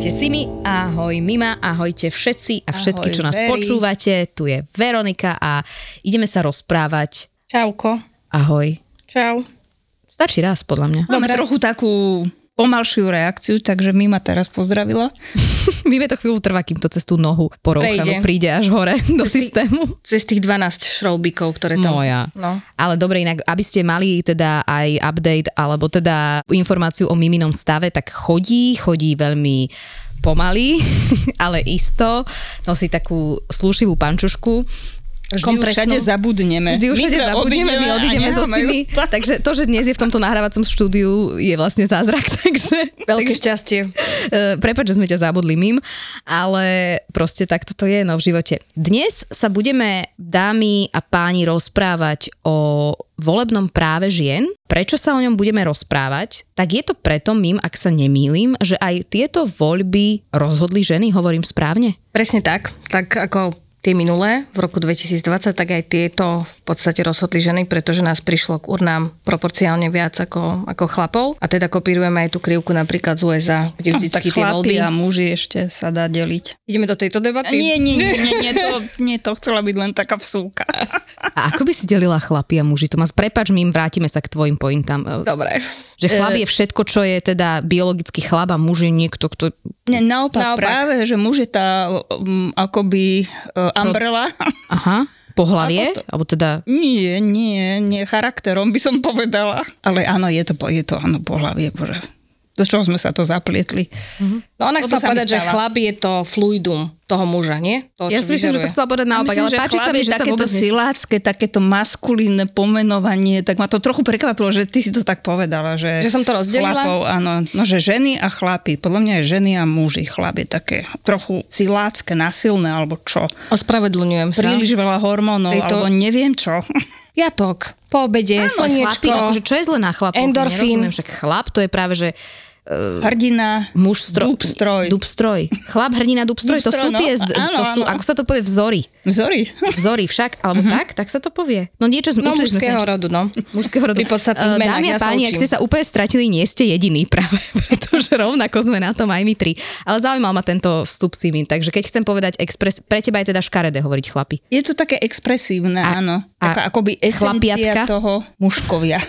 Ahojte Simi, ahoj Mima, ahojte všetci a všetky, ahoj, čo nás Veri. Počúvate. Tu je Veronika a ideme sa rozprávať. Čauko. Ahoj. Čau. Stačí raz, podľa mňa. Máme trochu takú pomalšiu reakciu, takže Mima teraz pozdravila. Mime to chvíľu trvá, kým to cez tú nohu porouchavo príde až hore do systému. Cez tých 12 šroubíkov, ktoré tam... No. Ale dobre, inak, aby ste mali teda aj update, alebo teda informáciu o Miminom stave, tak chodí veľmi pomaly, ale isto. Nosí takú slušivú pančušku. Vždy už všade zabudneme. My odídeme so Simi. Takže to, že dnes je v tomto nahrávacom štúdiu, je vlastne zázrak, takže... Veľké šťastie. Prepáč, že sme ťa zabudli, Mim, ale proste tak toto je v živote. Dnes sa budeme, dámy a páni, rozprávať o volebnom práve žien. Prečo sa o ňom budeme rozprávať? Tak je to preto, Mim, ak sa nemýlim, že aj tieto voľby rozhodli ženy, hovorím správne? Presne tak. Tak ako... Tie minulé, v roku 2020, tak aj tieto v podstate rozhodli ženy, pretože nás prišlo k urnám proporciálne viac ako chlapov. A teda kopírujeme aj tú krivku napríklad z USA, kde vždycky tie voľby. A muži ešte sa dá deliť. Ideme do tejto debaty? Nie, to chcela byť len taká psúka. A ako by si delila chlapi a muži? Tomáš, prepáč, my im vrátime sa k tvojim pointám. Dobre. Že chlap je všetko, čo je teda biologicky chlap a muž je niekto, kto... Nie, naopak. Práve, že muž je tá akoby... Umbrella. Aha. Pohlavie? Alebo teda... Nie. Charakterom by som povedala. Ale áno, je to pohlavie, bože. Do čoho sme sa to zaplietli? Uh-huh. No ona chcela povedať, že chlap je to fluidum toho muža, nie? To, ja si myslím, že to chcela povedať naopak, ale páči sa mi, že sa vôbec... Takéto silácké, takéto maskulínne pomenovanie, tak ma to trochu prekvapilo, že ty si to tak povedala, že... Že som to rozdelila? Chlapov, áno. No, že ženy a chlapi. Podľa mňa je ženy a muži. Chlap je také trochu silácké, násilné, alebo čo? Ospravedlňujem sa. Príliš veľa hormónov, alebo neviem čo. Piatok, po obede, slniečko. Áno, chlapi, čo je zle na chlapoch? Endorfín. Nerozumiem, však chlap, to je práve, že hrdina, dubstroj. Chlap, hrdina, dubstroj, to sú tie, to sú, ako sa to povie, vzory však, alebo tak sa to povie. No niečo z mužského rodu. Dámy a páni, ak ste sa úplne stratili, nie ste jediní práve, pretože rovnako sme na tom aj my tri. Ale zaujímal ma tento vstup Simi, takže keď chcem povedať expres, pre teba je teda škaredé hovoriť chlapi. Je to také expresívne, áno. Taká akoby esencia toho mužkovia.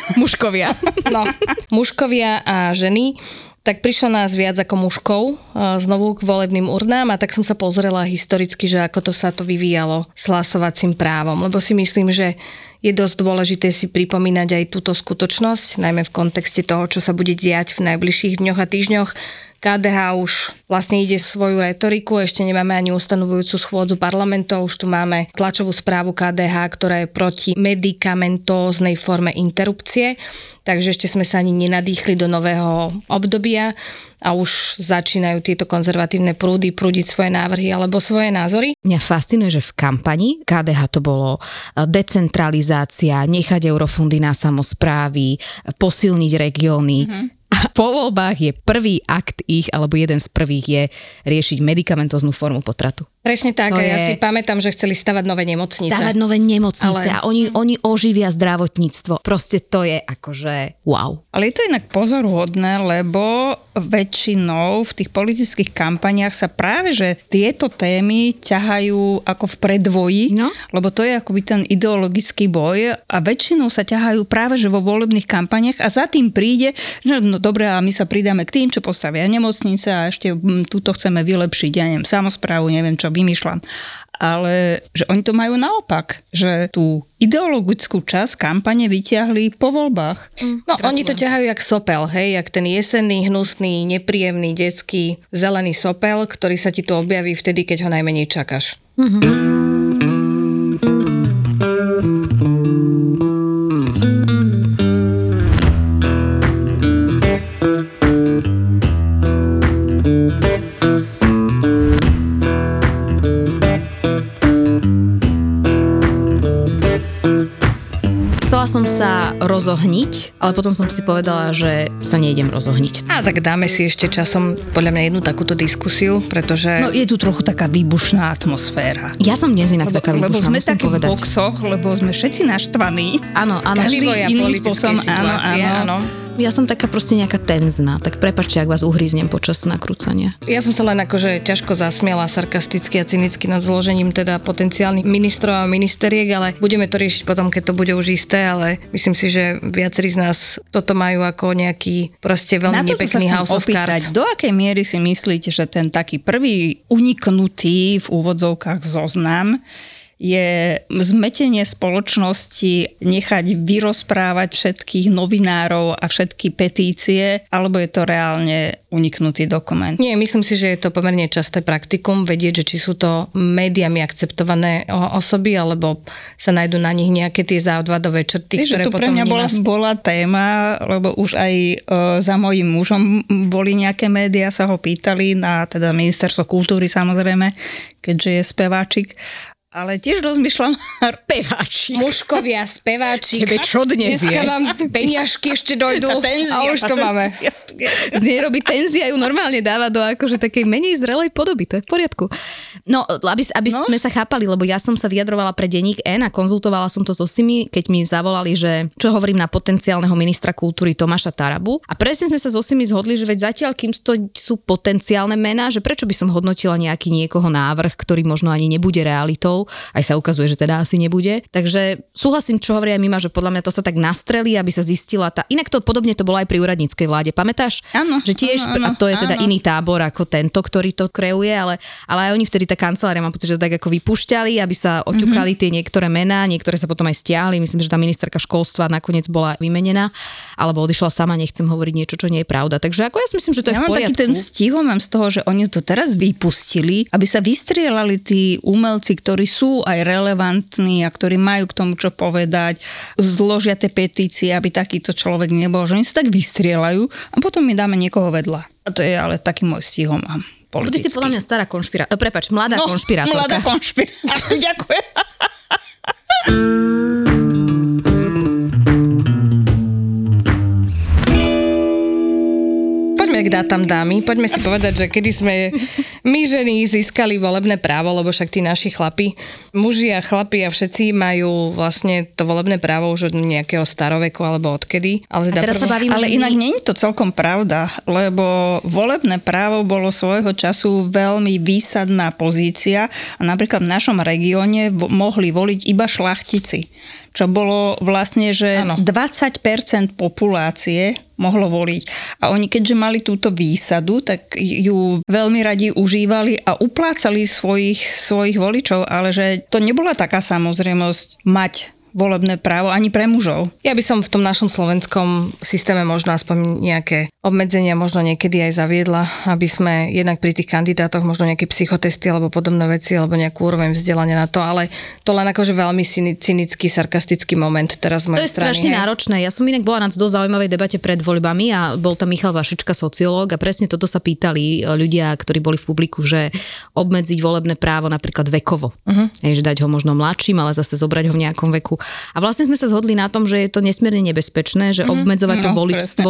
No, mužkovia a ženy. Tak prišlo nás viac ako mužkov znovu k volebným urnám a tak som sa pozrela historicky, že ako to sa to vyvíjalo s hlasovacím právom. Lebo si myslím, že je dosť dôležité si pripomínať aj túto skutočnosť, najmä v kontexte toho, čo sa bude diať v najbližších dňoch a týždňoch. KDH už vlastne ide svoju retoriku, ešte nemáme ani ustanovujúcu schôdzu parlamentov, už tu máme tlačovú správu KDH, ktorá je proti medikamentóznej forme interrupcie, takže ešte sme sa ani nenadýchli do nového obdobia a už začínajú tieto konzervatívne prúdy prúdiť svoje návrhy alebo svoje názory. Mňa fascinuje, že v kampani KDH to bolo decentralizácia, nechať eurofondy na samosprávy, posilniť regióny. Mm-hmm. A po voľbách je prvý akt ich, alebo jeden z prvých je riešiť medikamentóznu formu potratu. Presne tak, ja si pamätám, že chceli stavať nové nemocnice. Ale... a oni oživia zdravotníctvo. Proste to je akože wow. Ale je to inak pozoruhodné, lebo väčšinou v tých politických kampaniách sa práve, že tieto témy ťahajú ako v predvoji, lebo to je akoby ten ideologický boj a väčšinou sa ťahajú práve, že vo volebných kampaniách a za tým príde, že no dobre, a my sa pridáme k tým, čo postavia nemocnice a ešte túto chceme vylepšiť, ja neviem, samosprávu, neviem čo. vymýšľam. Ale že oni to majú naopak, že tú ideologickú časť kampane vyťahli po voľbách. No Kratujem. Oni to ťahajú jak sopel, hej, jak ten jesenný, hnusný, nepríjemný, detský, zelený sopel, ktorý sa ti tu objaví vtedy, keď ho najmenej čakáš. Mhm. Som sa rozohniť, ale potom som si povedala, že sa nejdem rozohniť. A tak dáme si ešte časom podľa mňa jednu takúto diskusiu, pretože... No je tu trochu taká výbušná atmosféra. Ja som dnes inak taká výbušná, musím povedať. Lebo sme takí v boxoch, lebo sme všetci naštvaní. Áno, áno. Každý iný spôsob, situácie, áno. Ja som taká proste nejaká tenzná, tak prepáčte, ak vás uhríznem počas nakrúcania. Ja som sa len akože ťažko zasmiela sarkasticky a cynicky nad zložením teda potenciálnych ministrov a ministeriek, ale budeme to riešiť potom, keď to bude už isté, ale myslím si, že viacerí z nás toto majú ako nejaký proste veľmi nepekný house of cards. Na to sa chcem opýtať, do akej miery si myslíte, že ten taký prvý uniknutý v úvodzovkách zoznam je zmetenie spoločnosti nechať vyrozprávať všetkých novinárov a všetky petície, alebo je to reálne uniknutý dokument? Nie, myslím si, že je to pomerne časté praktikum vedieť, že či sú to médiami akceptované osoby, alebo sa nájdú na nich nejaké tie závadové črty, ktoré potom... To pre mňa bola téma, lebo už aj za mojím mužom boli nejaké médiá, sa ho pýtali na teda ministerstvo kultúry samozrejme, keďže je speváčik. Ale tiež rozmýšľam... Speváčik. Mužkovia, speváčik. Tebe čo dnes je? Dneska vám peniažky ešte dojdú tenzia, a už to máme. Z nej robí tenzia, ju normálne dáva do akože takej menej zrelej podoby. To je v poriadku. No, aby sme sa chápali, lebo ja som sa vyjadrovala pre denník N a konzultovala som to so Simi, keď mi zavolali, že čo hovorím na potenciálneho ministra kultúry Tomáša Tarabu. A presne sme sa so Simi zhodli, že veď zatiaľ, kým to sú potenciálne mená, že prečo by som hodnotila nejaký niekoho návrh, ktorý možno ani nebude realitou. Aj sa ukazuje, že teda asi nebude. Takže súhlasím, čo hovorí aj Mima, že podľa mňa to sa tak nastrelí, aby sa zistila tá... Inak to podobne to bolo aj pri úradníckej vláde, pamätáš? Áno. Že tiež, a to je teda iný tábor ako tento, ktorý to kreuje, ale aj oni vtedy tá kancelária, mám pocit, že tak ako vypúšťali, aby sa oťukali tie niektoré mená, niektoré sa potom aj stiahli. Myslím, že tá ministerka školstva nakoniec bola vymenená, alebo odišla sama, nechcem hovoriť niečo, čo nie je pravda. Takže ako ja si myslím, že to je v poriadku. Taký ten stihom mám z toho, že oni to teraz vypustili, aby sa vystrielali tí umelci, ktorí sú aj relevantní a ktorí majú k tomu čo povedať, zložia tie petície, aby takýto človek nebol, že oni sa tak vystrielajú a potom my dáme niekoho vedľa. A to je ale taký môj stihom mám politický. Ty si podľa mňa stará konšpirátorka. Prepáč, mladá konšpirátorka. Mladá konšpirátorka. Ďakujem. Poďme k dátam, dámy. Poďme si povedať, že kedy sme my ženy získali volebné právo, lebo však tí naši chlapi, muži a chlapi a všetci majú vlastne to volebné právo už od nejakého staroveku alebo odkedy. Ale teda inak nie je to celkom pravda, lebo volebné právo bolo svojho času veľmi výsadná pozícia a napríklad v našom regióne mohli voliť iba šľachtici, čo bolo vlastne, že 20% populácie mohlo voliť. A oni, keďže mali túto výsadu, tak ju veľmi radi užívali a uplácali svojich voličov, ale že to nebola taká samozrejmosť mať volebné právo ani pre mužov. Ja by som v tom našom slovenskom systéme možno aspoň nejaké obmedzenia možno niekedy aj zaviedla, aby sme jednak pri tých kandidátoch možno nejaké psychotesty alebo podobné veci, alebo nejakú úroveň vzdelania na to, ale to len akože veľmi cynický, sarkastický moment teraz z mojej strany. To je strašne náročné. Ja som inak bola na dosť zaujímavej debate pred voľbami a bol tam Michal Vášička, sociológ, a presne toto sa pýtali ľudia, ktorí boli v publiku, že obmedziť volebné právo napríklad vekovo. Že dať ho možno mladším, ale zase zobrať ho v nejakom veku. A vlastne sme sa zhodli na tom, že je to nesmierne nebezpečné, že obmedzovať to voličstvo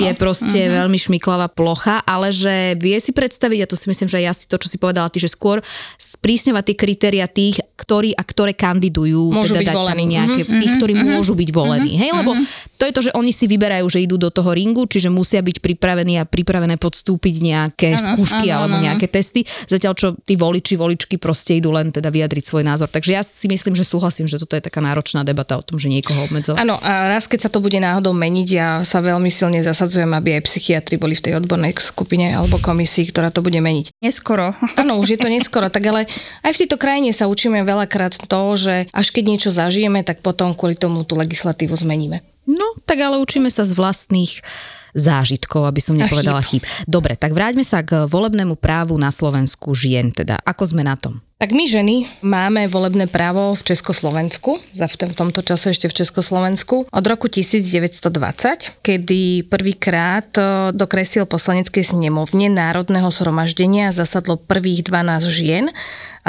je proste veľmi šmiklavá plocha, ale že vie si predstaviť, a to si myslím, že aj ja si to, čo si povedala ty, že skôr sprísňovať tie kritéria tých, ktorí a ktoré kandidujú, môžu teda byť volení. Nejaké, tých, ktorí môžu byť volení. Hej, lebo to je to, že oni si vyberajú, že idú do toho ringu, čiže musia byť pripravení a pripravené podstúpiť nejaké skúšky alebo nejaké testy, zatiaľ čo tí voliči, voličky proste idú len teda vyjadriť svoj názor. Takže ja si myslím, že súhlasím, že toto je taká náročná debata o tom, že niekoho obmedzovať. Áno, a raz keď sa to bude náhodou meniť, ja sa veľmi silne zasadzujem, aby aj psychiatri boli v tej odbornej skupine alebo komisii, ktorá to bude meniť. Neskoro. Áno, už je to neskoro, tak ale aj v tejto krajine sa učíme veľakrát to, že až keď niečo zažijeme, tak potom kvôli tomu tú legislatívu zmeníme. No, tak ale učíme sa z vlastných zážitkov, aby som nepovedala chýb. Dobre, tak vráťme sa k volebnému právu na Slovensku žien, teda ako sme na tom? Tak my ženy máme volebné právo v Československu, v tomto čase ešte v Československu, od roku 1920, kedy prvýkrát do kresiel poslaneckej snemovne Národného zhromaždenia zasadlo prvých 12 žien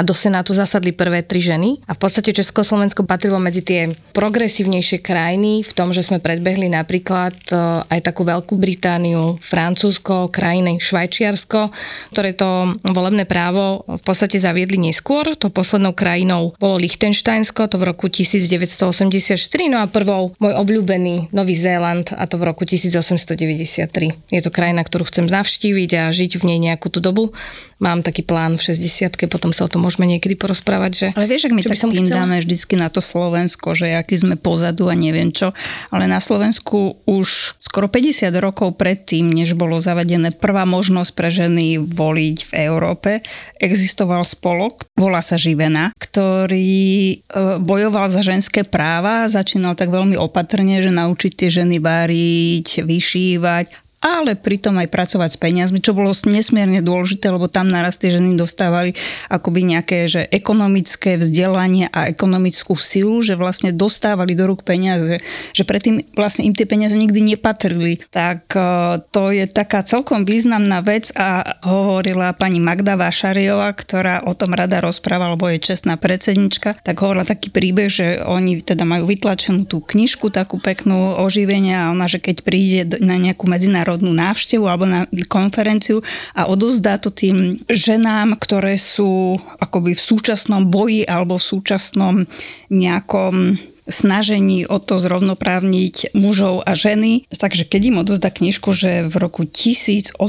a do Senátu zasadli prvé 3 ženy. A v podstate Československo patrilo medzi tie progresívnejšie krajiny v tom, že sme predbehli napríklad aj takú Veľkú Britániu, Francúzsko, krajiny Švajčiarsko, ktoré to volebné právo v podstate zaviedli neskôr. To poslednou krajinou bolo Lichtenštajnsko, to v roku 1984, no a prvou môj obľúbený Nový Zéland, a to v roku 1893. Je to krajina, ktorú chcem navštíviť a žiť v nej nejakú tú dobu. Mám taký plán v 60-ke, potom sa o tom môžeme niekedy porozprávať, že... Ale vieš, ak my tak pindáme vždycky na to Slovensko, že aký sme pozadu a neviem čo, ale na Slovensku už skoro 50 rokov predtým, než bolo zavadené prvá možnosť pre ženy voliť v Európe, existoval spolok, volá sa Živena, ktorý bojoval za ženské práva, začínal tak veľmi opatrne, že naučiť tie ženy variť, vyšívať, ale pritom aj pracovať s peniazmi, čo bolo nesmierne dôležité, lebo tam naraz tie ženy dostávali akoby nejaké, že ekonomické vzdelanie a ekonomickú silu, že vlastne dostávali do rúk peniaze, že predtým vlastne im tie peniaze nikdy nepatrili. Tak to je taká celkom významná vec a hovorila pani Magda Vášáriová, ktorá o tom rada rozpráva, lebo je čestná predsednička, tak hovorila taký príbeh, že oni teda majú vytlačenú tú knižku, takú peknú oživenia, a ona, že keď príde na nejakú medzinárodnú návštevu alebo na konferenciu a odovzdá to tým ženám, ktoré sú akoby v súčasnom boji alebo v súčasnom nejakom snažení o to zrovnoprávniť mužov a ženy. Takže keď im odovzdá knižku, že v roku 1890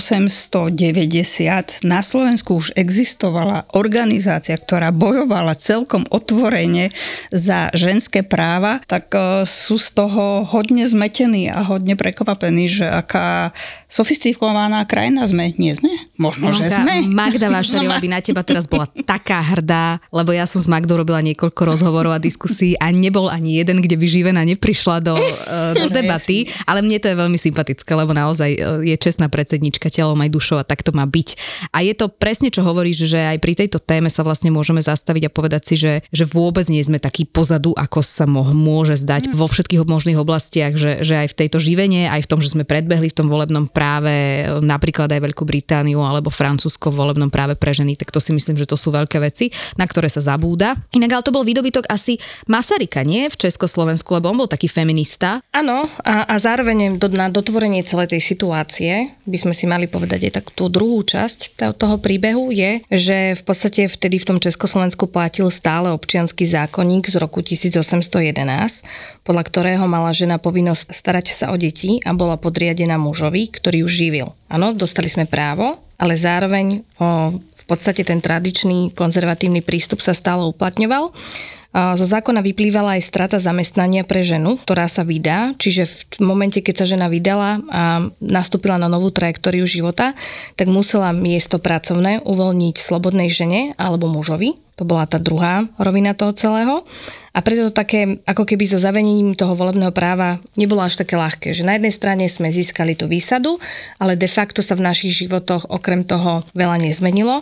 na Slovensku už existovala organizácia, ktorá bojovala celkom otvorene za ženské práva, tak sú z toho hodne zmetení a hodne prekvapení, že aká sofistikovaná krajina sme. Nie sme? Možno, Magda, že sme. Magda Vášáriová by na teba teraz bola taká hrdá, lebo ja som s Magdou robila niekoľko rozhovorov a diskusí a nebol ani jeden, kde by Živena neprišla do debaty, ale mne to je veľmi sympatické, lebo naozaj je čestná predsednička telom aj dušou a tak to má byť. A je to presne, čo hovoríš, že aj pri tejto téme sa vlastne môžeme zastaviť a povedať si, že vôbec nie sme takí pozadu, ako sa môže zdať vo všetkých možných oblastiach, že aj v tejto Živene, aj v tom, že sme predbehli v tom volebnom práve napríklad aj Veľkú Britániu alebo Francúzsko v volebnom práve pre ženy, tak to si myslím, že to sú veľké veci, na ktoré sa zabúda. Inak ale to bol výdobytok asi Masaryka, nie? V Československu, lebo on bol taký feminista. Áno, a zároveň na dotvorenie celej tej situácie by sme si mali povedať aj tak tú druhú časť toho príbehu je, že v podstate vtedy v tom Československu platil stále občiansky zákonník z roku 1811, podľa ktorého mala žena povinnosť starať sa o deti a bola podriadená mužovi, ktorý ju živil. Áno, dostali sme právo, ale zároveň v podstate ten tradičný konzervatívny prístup sa stále uplatňoval. Zo zákona vyplývala aj strata zamestnania pre ženu, ktorá sa vydá, čiže v momente, keď sa žena vydala a nastúpila na novú trajektóriu života, tak musela miesto pracovné uvoľniť slobodnej žene alebo mužovi. To bola tá druhá rovina toho celého. A preto to také, ako keby so zavedením toho volebného práva nebolo až také ľahké, že na jednej strane sme získali tú výsadu, ale de facto sa v našich životoch okrem toho veľa nezmenilo.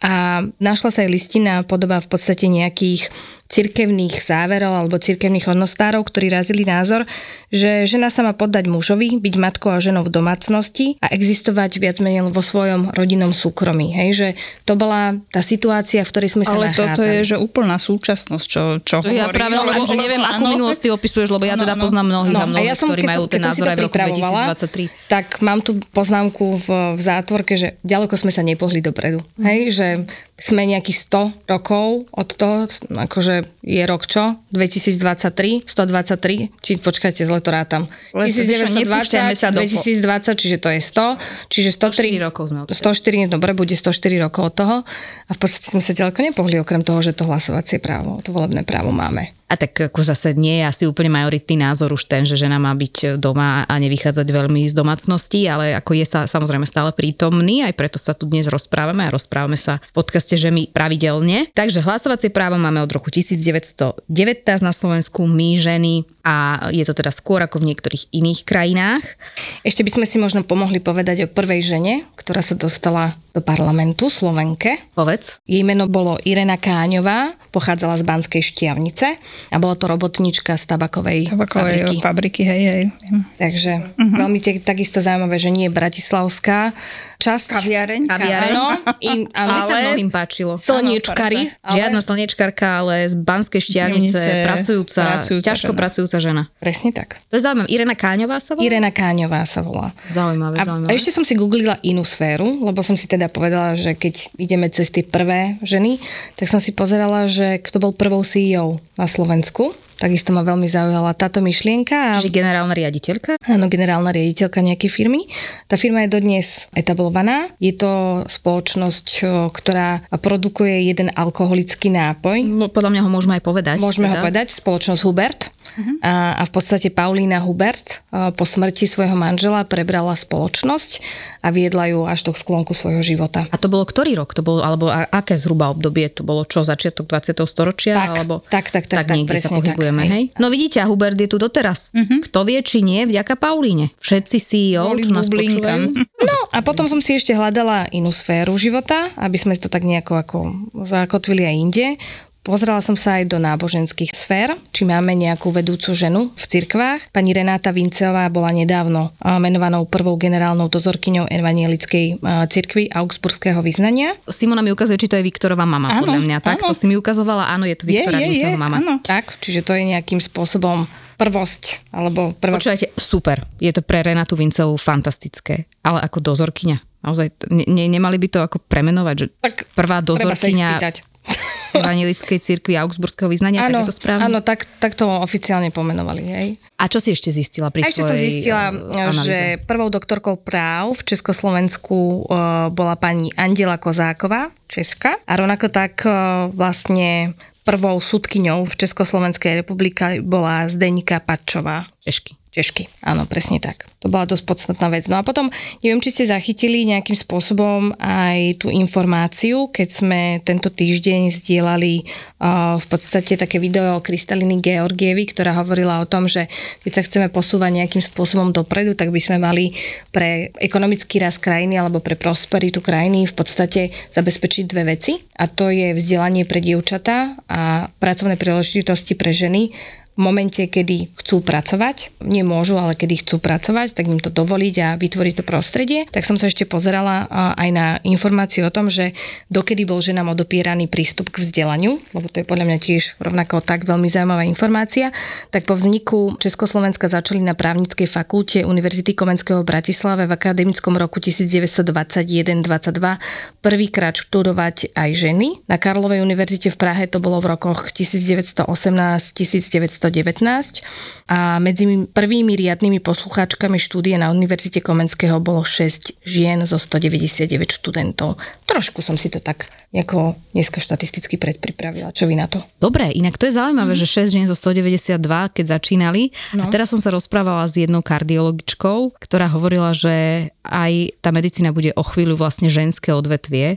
A našla sa aj listina podoba v podstate nejakých cirkevných záverov alebo cirkevných hodnostárov, ktorí razili názor, že žena sa má poddať mužovi, byť matkou a ženou v domácnosti a existovať viac menej vo svojom rodinnom súkromí. Hej, že to bola tá situácia, v ktorej sme sa nachádzali. Ale toto je, že úplná súčasnosť, čo hovorí. Ja práve hovorím, že neviem, akú minulosť ty opisuješ, lebo ja teda poznám mnohých a mnohých, ktorí majú ten názor aj v roku 2023. Tak mám tu poznámku v zátvorke, že ďaleko sme sa nepohli dopredu. Hej, že sme nejakých 100 rokov od toho, akože je rok čo? 2023, 123, či počkajte, zle to rátam. 1920, 2020, čiže to je 100, čiže 103 rokov sme od toho. 104, dobre, bude 104 rokov od toho a v podstate sme sa ďaleko nepohli, okrem toho, že to hlasovacie právo, to volebné právo máme. A tak ako zase nie je asi úplne majoritný názor už ten, že žena má byť doma a nevychádzať veľmi z domácnosti, ale ako je sa samozrejme stále prítomný, aj preto sa tu dnes rozprávame a rozprávame sa v podcaste Ženy pravidelne. Takže hlasovacie právo máme od roku 1919 na Slovensku, my ženy, a je to teda skôr ako v niektorých iných krajinách. Ešte by sme si možno pomohli povedať o prvej žene, ktorá sa dostala do parlamentu, Slovenke. Povedz. Jej meno bolo Irena Káňová, pochádzala z Banskej Štiavnice. A bola to robotnička z tabakovej fabriky. Hej. Takže veľmi takisto zaujímavé, že nie je bratislavská časť. Kaviareň. Áno, ale sa mnohým páčilo. Slniečkari. Žiadna slniečkarka, ale z Banskej Štiavnice ťažko pracujúca žena. Presne tak. To je zaujímavé. Irena Káňová sa volá. Zaujímavé. A ešte som si googlila inú sféru, lebo som si teda povedala, že keď ideme cez tie prvé ženy, tak som si pozerala, že kto bol prvou CEO na Slovensku. Takisto ma veľmi zaujala táto myšlienka. Čiže generálna riaditeľka? Áno, generálna riaditeľka nejakej firmy. Tá firma je dodnes etablovaná. Je to spoločnosť, ktorá produkuje jeden alkoholický nápoj. Podľa mňa ho môžeme aj povedať. Spoločnosť Hubert. Uh-huh. A v podstate Paulína Hubert po smrti svojho manžela prebrala spoločnosť a viedla ju až do sklonku svojho života. A to bolo ktorý rok? To bolo, alebo aké zhruba obdobie? To bolo čo, začiatok 20. storočia? Tak, presne tak. Hej. No vidíte, a Hubert je tu doteraz. Uh-huh. Kto vie, či nie, vďaka Paulíne. Všetci CEO, čo nás počúvajú. No a potom som si ešte hľadala inú sféru života, aby sme to tak nejako ako zakotvili aj inde. Pozrela som sa aj do náboženských sfér, či máme nejakú vedúcu ženu v cirkvách. Pani Renáta Vincová bola nedávno menovanou prvou generálnou dozorkyňou evangelickej cirkvi augsburského vyznania. Simona mi ukazuje, či to je Viktorová mama, áno, podľa mňa. Tak áno. To si mi ukazovala, áno, je to Viktora Vincová mama. Áno. Tak, čiže to je nejakým spôsobom prvosť, alebo prvá... Počúvajte, super, je to pre Renátu Vincovú fantastické, ale ako dozorkyňa. Naozaj, nemali by to ako premenovať, že tak prvá dozorkyňa... Evangelickej cirkvi augsburského vyznania, tak je to správne? Áno, tak to oficiálne pomenovali. Hej. A čo si ešte zistila pri svojej analýze? Že prvou doktorkou práv v Československu bola pani Aniela Kozáková, Česká, a rovnako tak vlastne prvou sudkyňou v Československej republike bola Zdenka Pačová. Češky, áno, presne tak. To bola dosť podstatná vec. No a potom, neviem, či ste zachytili nejakým spôsobom aj tú informáciu, keď sme tento týždeň zdieľali v podstate také video o Kristaliny Georgievi, ktorá hovorila o tom, že keď sa chceme posúvať nejakým spôsobom dopredu, tak by sme mali pre ekonomický rast krajiny alebo pre prosperitu krajiny v podstate zabezpečiť dve veci. A to je vzdelanie pre dievčatá a pracovné príležitosti pre ženy. V momente, kedy chcú pracovať, nemôžu, ale kedy chcú pracovať, tak im to dovoliť a vytvoriť to prostredie. Tak som sa ešte pozerala aj na informáciu o tom, že dokedy bol ženám odopieraný prístup k vzdelaniu, lebo to je podľa mňa tiež rovnako tak veľmi zaujímavá informácia, tak po vzniku Československa začali na právnickej fakulte Univerzity Komenského v Bratislave v akademickom roku 1921-22 prvýkrát študovať aj ženy. Na Karlovej univerzite v Prahe to bolo v rokoch 1918-1919 a medzi prvými riadnymi poslucháčkami štúdie na Univerzite Komenského bolo 6 žien zo 199 študentov. Trošku som si to tak nejako dneska štatisticky predpripravila. Čo vy na to? Dobre, inak to je zaujímavé, že 6 žien zo 192, keď začínali. No. A teraz som sa rozprávala s jednou kardiologičkou, ktorá hovorila, že aj tá medicína bude o chvíľu vlastne ženské odvetvie.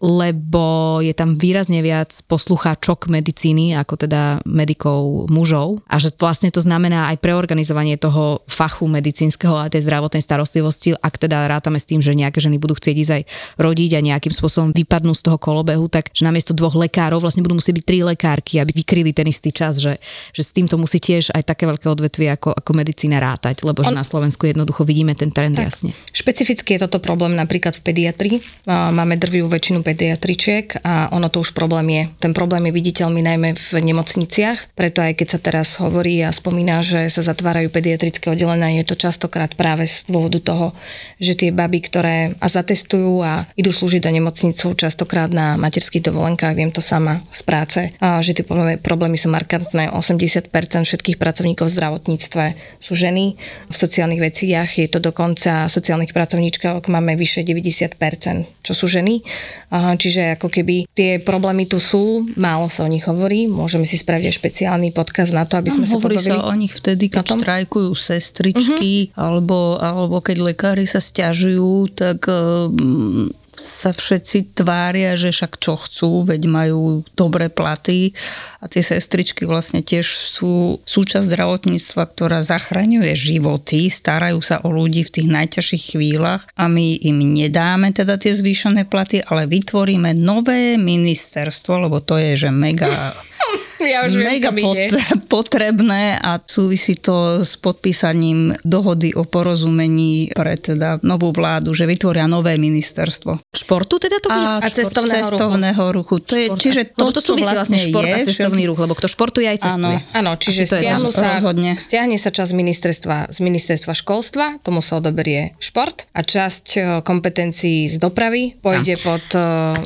Lebo je tam výrazne viac poslucháčok medicíny, ako teda medikov mužov. A že vlastne to znamená aj preorganizovanie toho fachu medicínskeho a tej zdravotnej starostlivosti, ak teda rátame s tým, že nejaké ženy budú chcieť ísť aj rodiť a nejakým spôsobom vypadnú z toho kolobehu, tak že namiesto 2 lekárov vlastne budú musieť byť 3 lekárky, aby vykryli ten istý čas, že s týmto musí tiež aj také veľké odvetvie ako medicína rátať, lebo že na Slovensku jednoducho vidíme ten trend jasne. Špecificky je toto problém napríklad v pediatrii. Máme drvivú väčšinu pediatričiek a ono to už problém je. Ten problém je viditeľný najmä v nemocniciach, preto aj keď sa teraz hovorí a spomína, že sa zatvárajú pediatrické oddelenia, je to častokrát práve z dôvodu toho, že tie baby, ktoré a zatestujú a idú slúžiť do nemocnicu častokrát na materských dovolenkách, viem to sama z práce, a že tie problémy sú markantné. 80% všetkých pracovníkov v zdravotníctve sú ženy. V sociálnych veciach je to dokonca sociálnych pracovníčkov máme vyše 90%, čo sú ženy. Čiže ako keby tie problémy tu sú, málo sa o nich hovorí. Môžeme si spraviť aj špeciálny podcast na to, aby sme sa pobavili. Hovorí sa o nich vtedy, keď štrajkujú sestričky, alebo keď lekári sa sťažujú, tak sa všetci tvária, že však čo chcú, veď majú dobré platy a tie sestričky vlastne tiež sú súčasť zdravotníctva, ktorá zachraňuje životy, starajú sa o ľudí v tých najťažších chvíľach a my im nedáme teda tie zvýšené platy, ale vytvoríme nové ministerstvo, lebo to je, že mega potrebné a súvisí to s podpísaním dohody o porozumení pre teda novú vládu, že vytvoria nové ministerstvo. Športu teda to bude? A cestovného ruchu. To je, čiže to sú vlastne šport a cestovný ruch, lebo kto športuje aj cestuje. Áno, čiže stiahne sa časť ministerstva z ministerstva školstva, tomu sa odoberie šport a časť kompetencií z dopravy pôjde pod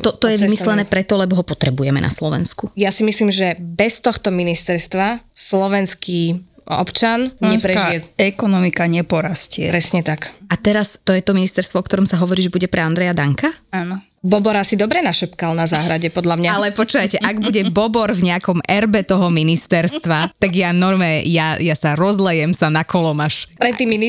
to je vymyslené preto, lebo ho potrebujeme na Slovensku. Ja si myslím, že bez tohto ministerstva slovenský občan neprežije. Ekonomika neporastie. Presne tak. A teraz to je to ministerstvo, o ktorom sa hovorí, že bude pre Andreja Danka? Áno. Bobor asi dobre našepkal na záhrade, podľa mňa. Ale počúvajte, ak bude Bobor v nejakom erbe toho ministerstva, tak ja sa rozlejem sa na kolom až. Pred tým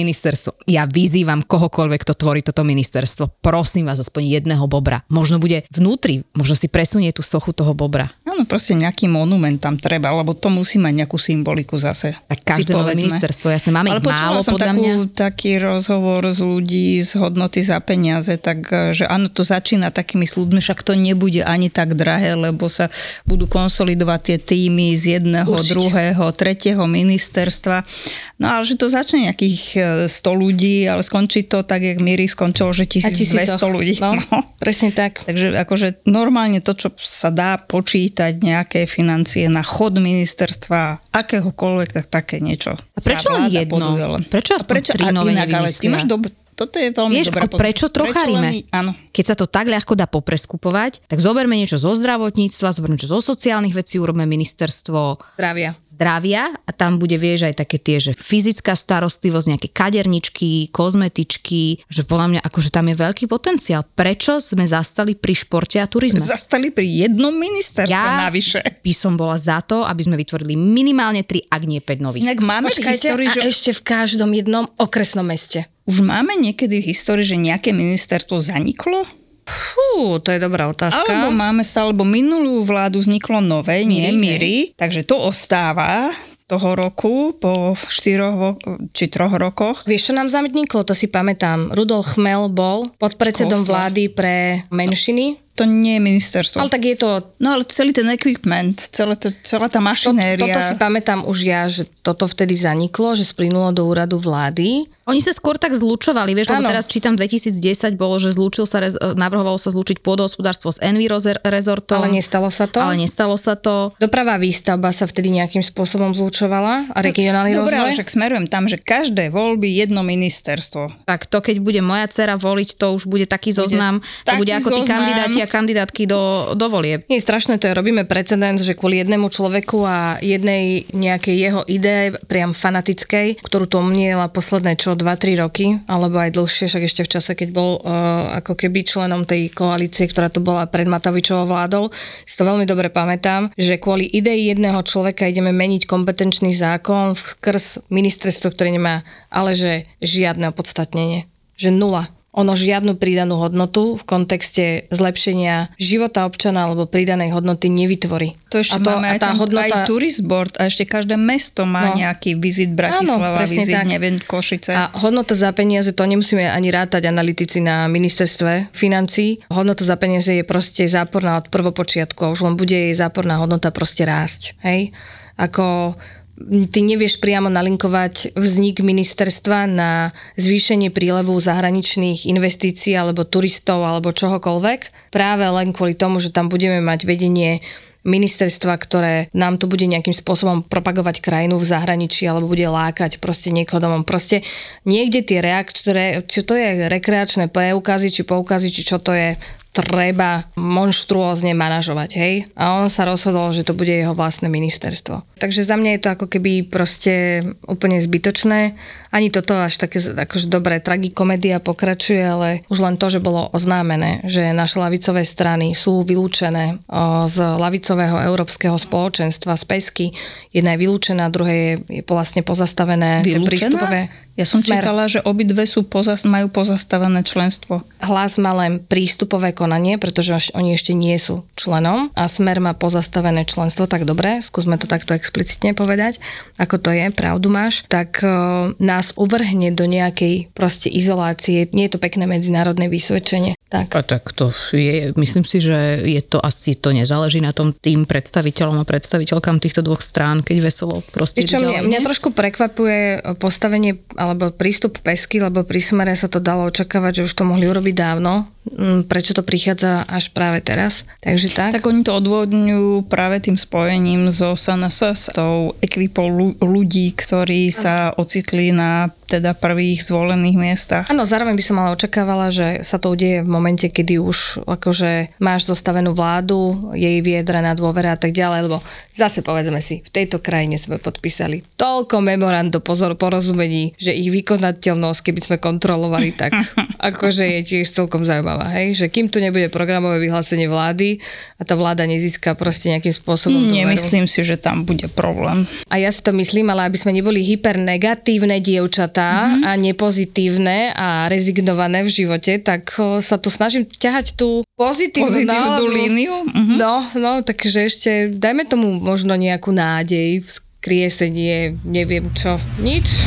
ministerstvom. Ja vyzývam kohokoľvek, kto tvorí toto ministerstvo. Prosím vás, aspoň jedného Bobra. Možno bude vnútri, možno si presunie tú sochu toho Bobra. Áno, proste nejaký monument tam treba, lebo to musí mať nejakú symboliku zase. Tak každé nové ministerstvo, jasné, máme ich málo, podľa mňa. Ale počúvala som taký rozhovor z ľudí z hodnoty za peniaze, takže áno, to začína takými slúdmi, však to nebude ani tak drahé, lebo sa budú konsolidovať tie týmy z jedného, druhého, tretieho ministerstva. No ale že to začne nejakých 100 ľudí, ale skončí to tak, jak Miri skončilo, že 1200 ľudí. No, presne tak. Takže akože normálne to, čo sa dá počítať nejaké financie na chod ministerstva, akéhokoľvek, tak také niečo. A prečo len jedno? Prečo tri nové nevymyslia? Toto je veľmi dobrá pozornosť. Prečo trochárime? Áno. Keď sa to tak ľahko dá popreskupovať, tak zoberme niečo zo zdravotníctva, zoberme niečo zo sociálnych vecí, urobme ministerstvo zdravia a tam bude, vieš, aj také tie, že fyzická starostlivosť, nejaké kaderničky, kozmetičky, že podľa mňa, akože tam je veľký potenciál. Prečo sme zastali pri športe a turizme? Zastali pri jednom ministerstve navyše. Ja by som bola za to, aby sme vytvorili minimálne 3, ak nie 5 nových. Počkajte, ešte v každom jednom okresnom meste. Už máme niekedy v histórii, že nejaké ministerstvo zaniklo? To je dobrá otázka. Alebo minulú vládu vzniklo nové, Miri. Takže to ostáva toho roku po 4 či 3 rokoch. Vieš, čo nám zamkniklo? To si pamätám. Rudolf Chmel bol podpredsedom vlády pre menšiny. To nie je ministerstvo. Ale tak je to... No ale celý ten equipment, celá tá mašinéria. Toto si pamätám už ja, že toto vtedy zaniklo, že splynulo do úradu vlády. Oni sa skôr tak zlučovali, vieš, lebo teraz čítam 2010 bolo, že navrhovalo sa zlučiť pôdohospodárstvo s Enviro rezortom. Ale nestalo sa to. Doprava výstavba sa vtedy nejakým spôsobom zlučovala a regionálny rozvoj. Dobre, ale však smerujem tam, že každé voľby jedno ministerstvo. Tak to, keď bude moja dcera voliť, to už bude taký zoznam, to bude ako tí kandidáti a kandidátky do volieb. Nie, strašné to je, robíme precedens, že kvôli jednému človeku a jednej nejakej jeho idee, priam fanatickej, ktorú to omniela posledné čo 2-3 roky, alebo aj dlhšie, však ešte v čase, keď bol ako keby členom tej koalície, ktorá tu bola pred Matovičovou vládou. Si to veľmi dobre pamätám, že kvôli idei jedného človeka ideme meniť kompetenčný zákon skrz ministerstvo, ktoré nemá, ale že žiadne opodstatnenie. Že nula. Ono žiadnu pridanú hodnotu v kontexte zlepšenia života občana alebo pridanej hodnoty nevytvorí. To ešte máme aj tourist board a ešte každé mesto má nejaký vizit Bratislava, neviem, Košice. A hodnota za peniaze, to nemusíme ani rátať analytici na ministerstve financií. Hodnota za peniaze je proste záporná od prvopočiatku a už len bude jej záporná hodnota proste rásť. Hej? Ako... ty nevieš priamo nalinkovať vznik ministerstva na zvýšenie prílevu zahraničných investícií alebo turistov alebo čohokoľvek, práve len kvôli tomu, že tam budeme mať vedenie ministerstva, ktoré nám tu bude nejakým spôsobom propagovať krajinu v zahraničí alebo bude lákať proste niekoho domom. Proste niekde tie reakcie, či to je rekreačné preukazy, či poukazy, či čo to je, treba monštruózne manažovať, hej? A on sa rozhodol, že to bude jeho vlastné ministerstvo. Takže za mňa je to ako keby proste úplne zbytočné. Ani toto až také akože dobré tragikomédia pokračuje, ale už len to, že bolo oznámené, že naše ľavicové strany sú vylúčené z ľavicového európskeho spoločenstva z PESky. Jedna je vylúčená, druhé je vlastne pozastavené. Vylúčená? Ja som čítala, že obidve sú majú pozastavené členstvo. Hlas má len prístupové konanie, pretože oni ešte nie sú členom a Smer má pozastavené členstvo, tak dobre, skúsme to takto explicitne povedať, ako to je, pravdu máš, tak nás uvrhne do nejakej proste izolácie. Nie je to pekné medzinárodné vysvedčenie. Tak. A tak to je, myslím si, že je to asi, to nezáleží na tom tým predstaviteľom a predstaviteľkám týchto dvoch strán, keď veselo proste... Čo mňa trošku prekvapuje postavenie alebo prístup PESky, lebo pri Smere sa to dalo očakávať, že už to mohli urobiť dávno. Prečo to prichádza až práve teraz? Takže tak. Tak oni to odvodňujú práve tým spojením so SNS, s tou ekvipou ľudí, ktorí sa ocitli na teda prvých zvolených miestach. Áno, zároveň by som ale očakávala, že sa to udeje v momente, kedy už akože máš zostavenú vládu, jej vyjadrená dôvera a tak ďalej, lebo zase povedzme si, v tejto krajine sme podpísali toľko memorandov porozumení, že ich vykonateľnosť, keby sme kontrolovali, tak akože je tiež celkom zaujímavá, hej? Že kým tu nebude programové vyhlásenie vlády a tá vláda nezíska proste nejakým spôsobom dôveru. Nemyslím si, že tam bude problém. A ja si to myslím, ale aby sme neboli hypernegatívne dievčatá, a nepozitívne a rezignované v živote, tak sa tu snažím ťahať tú pozitívnu líniu. Uh-huh. No, takže ešte dajme tomu možno nejakú nádej, vzkriesenie, neviem čo, nič.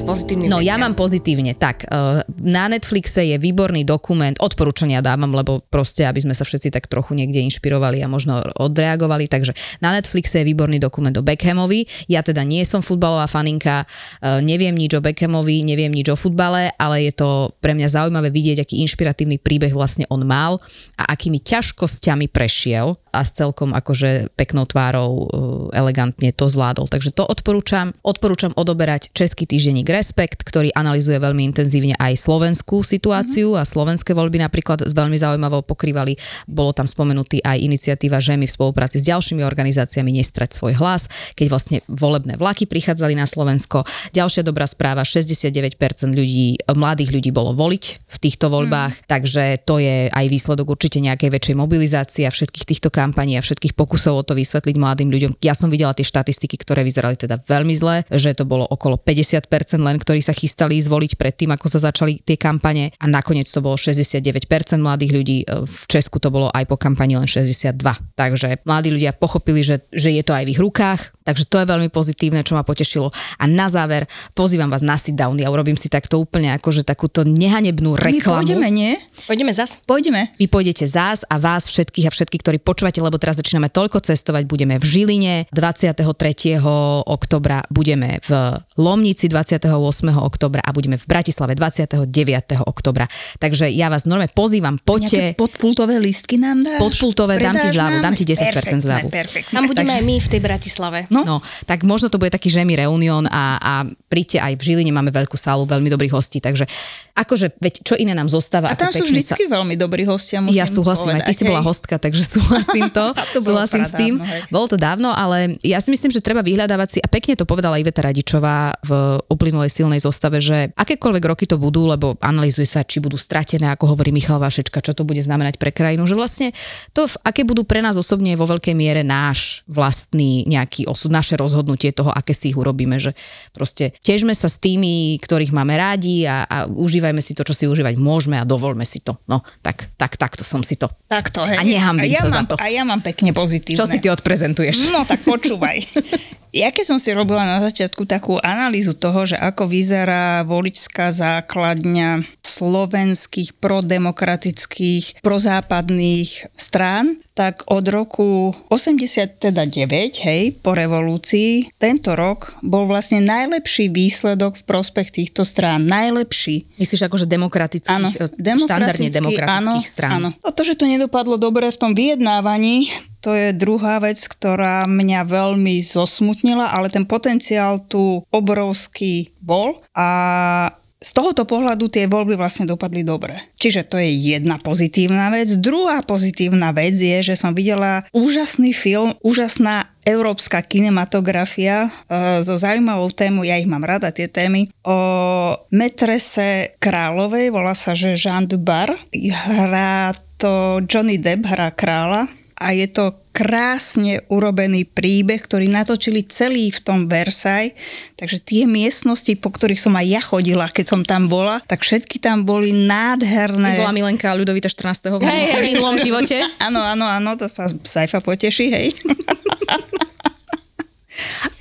k pozitívnym. No ja mám pozitívne. Tak, na Netflixe je výborný dokument, odporúčania dávam, lebo proste, aby sme sa všetci tak trochu niekde inšpirovali a možno odreagovali. Takže na Netflixe je výborný dokument o Beckhamovi. Ja teda nie som futbalová faninka, neviem nič o Beckhamovi, neviem nič o futbale, ale je to pre mňa zaujímavé vidieť, aký inšpiratívny príbeh vlastne on mal a akými ťažkosťami prešiel a s celkom akože peknou tvárou elegantne to zvládol. Takže to odporúčam. Odporúčam odoberať český týždenník Respekt, ktorý analyzuje veľmi intenzívne aj slovenskú situáciu a slovenské voľby napríklad veľmi zaujímavo pokrývali. Bolo tam spomenutý aj iniciatíva Ženy v spolupráci s ďalšími organizáciami Nestrať svoj hlas, keď vlastne volebné vlaky prichádzali na Slovensko. Ďalšia dobrá správa, 69% ľudí, mladých ľudí bolo voliť v týchto voľbách, takže to je aj výsledok určite nejakej väčšej mobilizácie a všetkých týchto kampaní a všetkých pokusov o to vysvetliť mladým ľuďom. Ja som videla tie štatistiky, ktoré vyzerali teda veľmi zle, že to bolo okolo 50% len, ktorí sa chystali zvoliť predtým, ako sa začali tie kampane a nakoniec to bolo 69% mladých ľudí. V Česku to bolo aj po kampani len 62. Takže mladí ľudia pochopili, že je to aj v ich rukách, takže to je veľmi pozitívne, čo ma potešilo. A na záver pozývam vás na sit-downy a urobím si takto úplne akože takúto nehanebnú reklamu. My pôjdeme, nie? Pôjdeme zás. Pôjdeme. Vy pôjdete zás a vás všetkých a všetky, ktorí počúvate, lebo teraz začíname toľko cestovať, budeme v Žiline, 23. oktobra budeme v Lomnici, 28. oktobra a budeme v Bratislave 29. oktobra. Takže ja vás normálne pozývam, poďte. Nejaké podpultové lístky nám dáš? Podpultové, dám ti zľavu, dám ti 10% zľavu. Tam budeme aj my v tej Bratislave. No, tak možno to bude taký Žemi reunión a príďte aj v Žiline, máme veľkú sálu, veľmi dobrých hostí, takže akože, veď čo iné nám zostáva. A tam sú vždycky veľmi dobrí hostia, musím povedať. Ja súhlasím, aj ty si bola hostka, takže súhlasím s tým. Hej. Bolo to dávno, ale ja si myslím, že treba vyhľadávať si, a pekne to povedala Iveta Radičová v uplynulej silnej zostave, že akékoľvek roky to budú, lebo analyzuje sa, či budú stratené, ako hovorí Michal Vášička, čo to bude znamenať pre krajinu, že vlastne to, aké budú pre nás osobne, vo veľkej miere náš vlastný nejaký osud, naše rozhodnutie toho, aké si ich urobíme, že proste tešme sa s tými, ktorých máme rádi a užívajme si to, čo si užívať môžeme a dovoľme si to. No, takto som si to. Takto, hej. A nehambím sa za to. A ja mám pekne pozitívne. Čo si ty odprezentuješ? No tak počúvaj. Ja keď som si robila na začiatku takú analýzu toho, že ako vyzerá voličská základňa slovenských prodemokratických, prozápadných strán, tak od roku 89, po revolúcii, tento rok bol vlastne najlepší výsledok v prospech týchto strán. Najlepší. Myslíš akože demokratických, áno, štandardne demokratických, áno, strán. Áno. A to, že to nedopadlo dobre v tom vyjednávaní, to je druhá vec, ktorá mňa veľmi zosmutnila, ale ten potenciál tu obrovský bol a z tohoto pohľadu tie voľby vlastne dopadli dobre. Čiže to je jedna pozitívna vec. Druhá pozitívna vec je, že som videla úžasný film, úžasná európska kinematografia so zaujímavou tému, ja ich mám rada, tie témy, o metrese Královej, volá sa, že Jean Dubarre. Hrá to Johnny Depp, hrá kráľa a je to krásne urobený príbeh, ktorý natočili celý v tom Versailles. Takže tie miestnosti, po ktorých som aj ja chodila, keď som tam bola, tak všetky tam boli nádherné. To bola Milenka Ľudovita 14. v minulom živote. Áno, áno, áno, to sa Saifa poteší, hej.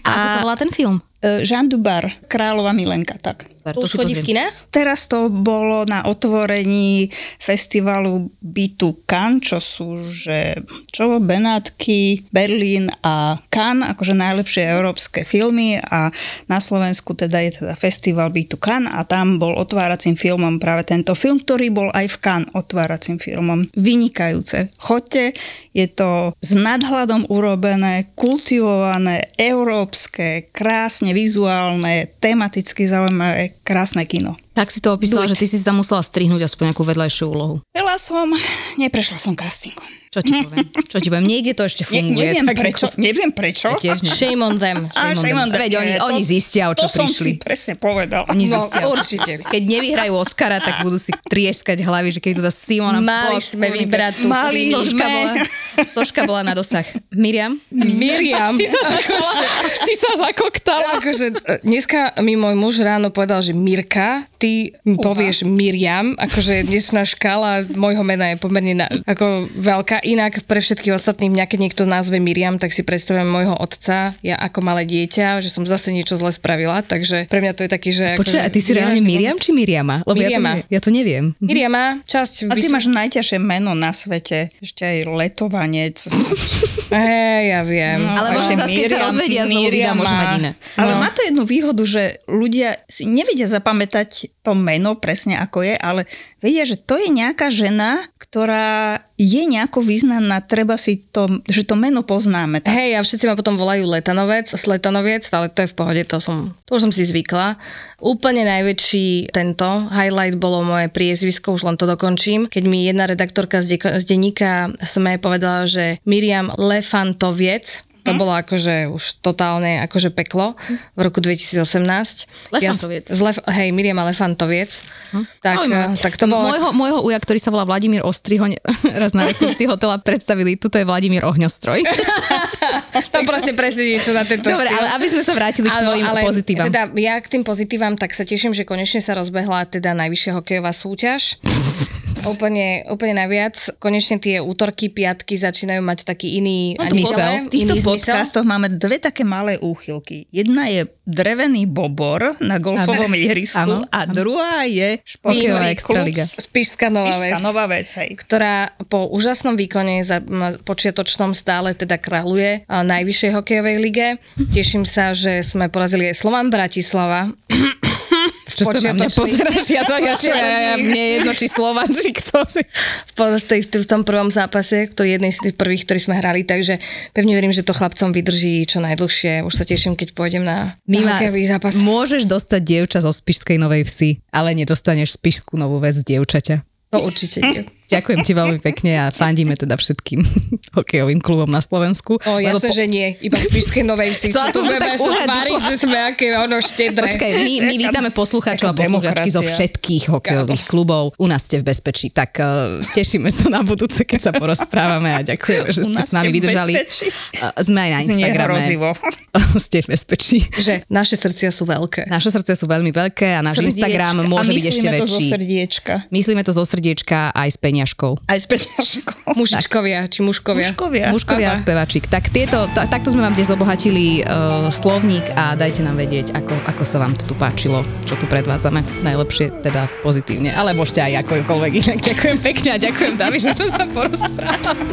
A ako sa volá ten film? Jean Dubarre, Králova Milenka, tak. Už chodí v kinách? Teraz to bolo na otvorení festivalu Bitukan, čo sú, že čo, Benátky, Berlín a Cannes, akože najlepšie európske filmy, a na Slovensku teda je teda festival Bitukan a tam bol otváracím filmom práve tento film, ktorý bol aj v Cannes otváracím filmom. Vynikajúce. Chodte, je to s nadhľadom urobené, kultivované, európske, krásne vizuálne, tematicky zaujímavé, krásne kino. Tak si to opísala, že ty si tam musela strihnúť aspoň nejakú vedľajšiu úlohu. Chcela som, neprešla som castingom. Čo ti poviem? Niekde to ešte funguje. Neviem prečo. Shame on them. Shame on them. Veď oni zistia, o čo to prišli. To som si presne povedala. Oni zistia. Určite. Keď nevyhrajú Oscara, tak budú si trieskať hlavy, že keď to za Simona Mali Box, sme vybrať tú. Soška bola na dosah. Miriam. Si sa zakoktala. Akože dneska mi môj muž ráno povedal, že Mirka, ty povieš Miriam, akože dnešná škála môjho mena je pomerne ako veľká. Inak pre všetkých ostatných, mňa keď niekto nazve Miriam, tak si predstavujem môjho otca, ja ako malé dieťa, že som zase niečo zle spravila, takže pre mňa to je taký, že... Počuj, a ty si reálne Miriam či Miriama? Lebo Miriama. Ja to neviem. Miriama, časť... A ty máš najťažšie meno na svete, ešte aj letovanec. Ja viem. No, ale možno zase, keď sa rozvedia znovu vydá, môže mať iné. Ale má to jednu výhodu, že ľudia si nevedia zapamätať to meno presne ako je, ale vedia, že to je nejaká žena, ktorá je nejako významná, treba si to, že to meno poznáme. Tak. Hej, a všetci ma potom volajú Letanoviec, ale to je v pohode, to už som si zvykla. Úplne najväčší highlight bolo moje priezvisko, už len to dokončím, keď mi jedna redaktorka z denníka SME povedala, že Miriam Lefantoviec. To bolo akože už totálne akože peklo v roku 2018. Lefantoviec. Hej, Miriam Lefantoviec. Tak to bolo... Mojho uja, ktorý sa volá Vladimír Ostrihoň, raz na recepcii hotela predstavili, tuto je Vladimír Ohňostroj. Tam proste presne niečo na tento. Dobre, ale aby sme sa vrátili k tvojim pozitívam. Teda ja k tým pozitívam, tak sa teším, že konečne sa rozbehla teda najvyššia hokejová súťaž. Úplne naviac. Konečne tie útorky, piatky začínajú mať taký iný zmysel. V týchto podcastoch máme dve také malé úchylky. Jedna je drevený bobor na golfovom ihrisku a druhá je športový klub Spišská Nová Ves, ktorá po úžasnom výkone počiatočnom stále teda kráľuje najvyššej hokejovej lige. Teším sa, že sme porazili aj Slovan Bratislava. Čo sa na mňa pozeráš? Ja mne jedno, či Slovan, či kto. V tom prvom zápase, to je jednej z tých prvých, ktorý sme hrali, takže pevne verím, že to chlapcom vydrží čo najdlhšie. Už sa teším, keď pôjdem na hokejový zápas. Môžeš dostať dievča zo Spišskej Novej Vsi, ale nedostaneš Spišskú Novú Ves dievčaťa. To určite nie. Ďakujem ti veľmi pekne a fandíme teda všetkým hokejovým klubom na Slovensku. Že nie, iba v Spišskej Novej Vsi. Chcela som to tak uhľadnúť, že sme aké štedré. Počkaj, my vítame poslucháčov a poslucháčky zo všetkých hokejových klubov. U nás ste v bezpečí, tak tešíme sa na budúce, keď sa porozprávame a ďakujeme, že ste s nami vydržali. Sme aj na Instagrame. Ste v bezpečí. Že naše srdcia sú veľké. Naše srdcia sú veľmi veľké a náš Instagram môže byť ešte väčší. Myslíme to zo srdiečka aj z peňazí. peňažkou. Aj s peňažkou. Mužičkovia, či mužkovia. Mužkovia a spevačík. Tak takto sme vám dnes obohatili slovník a dajte nám vedieť, ako sa vám to tu páčilo, čo tu predvádzame. Najlepšie teda pozitívne, ale môžete aj akokoľvek inak. Ďakujem pekne a ďakujem dámy, že sme sa porozprávali.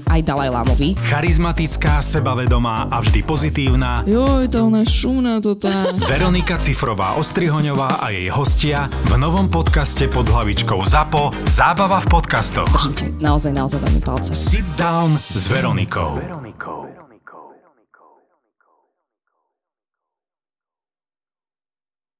aj Dalajlámovi. Charizmatická, sebavedomá a vždy pozitívna. Joj, tá ona šúna to tá. Veronika Cifrová-Ostrihoňová a jej hostia v novom podcaste pod hlavičkou ZAPO Zábava v podcastoch. Držím ťa naozaj veľmi palce. Sit down s Veronikou.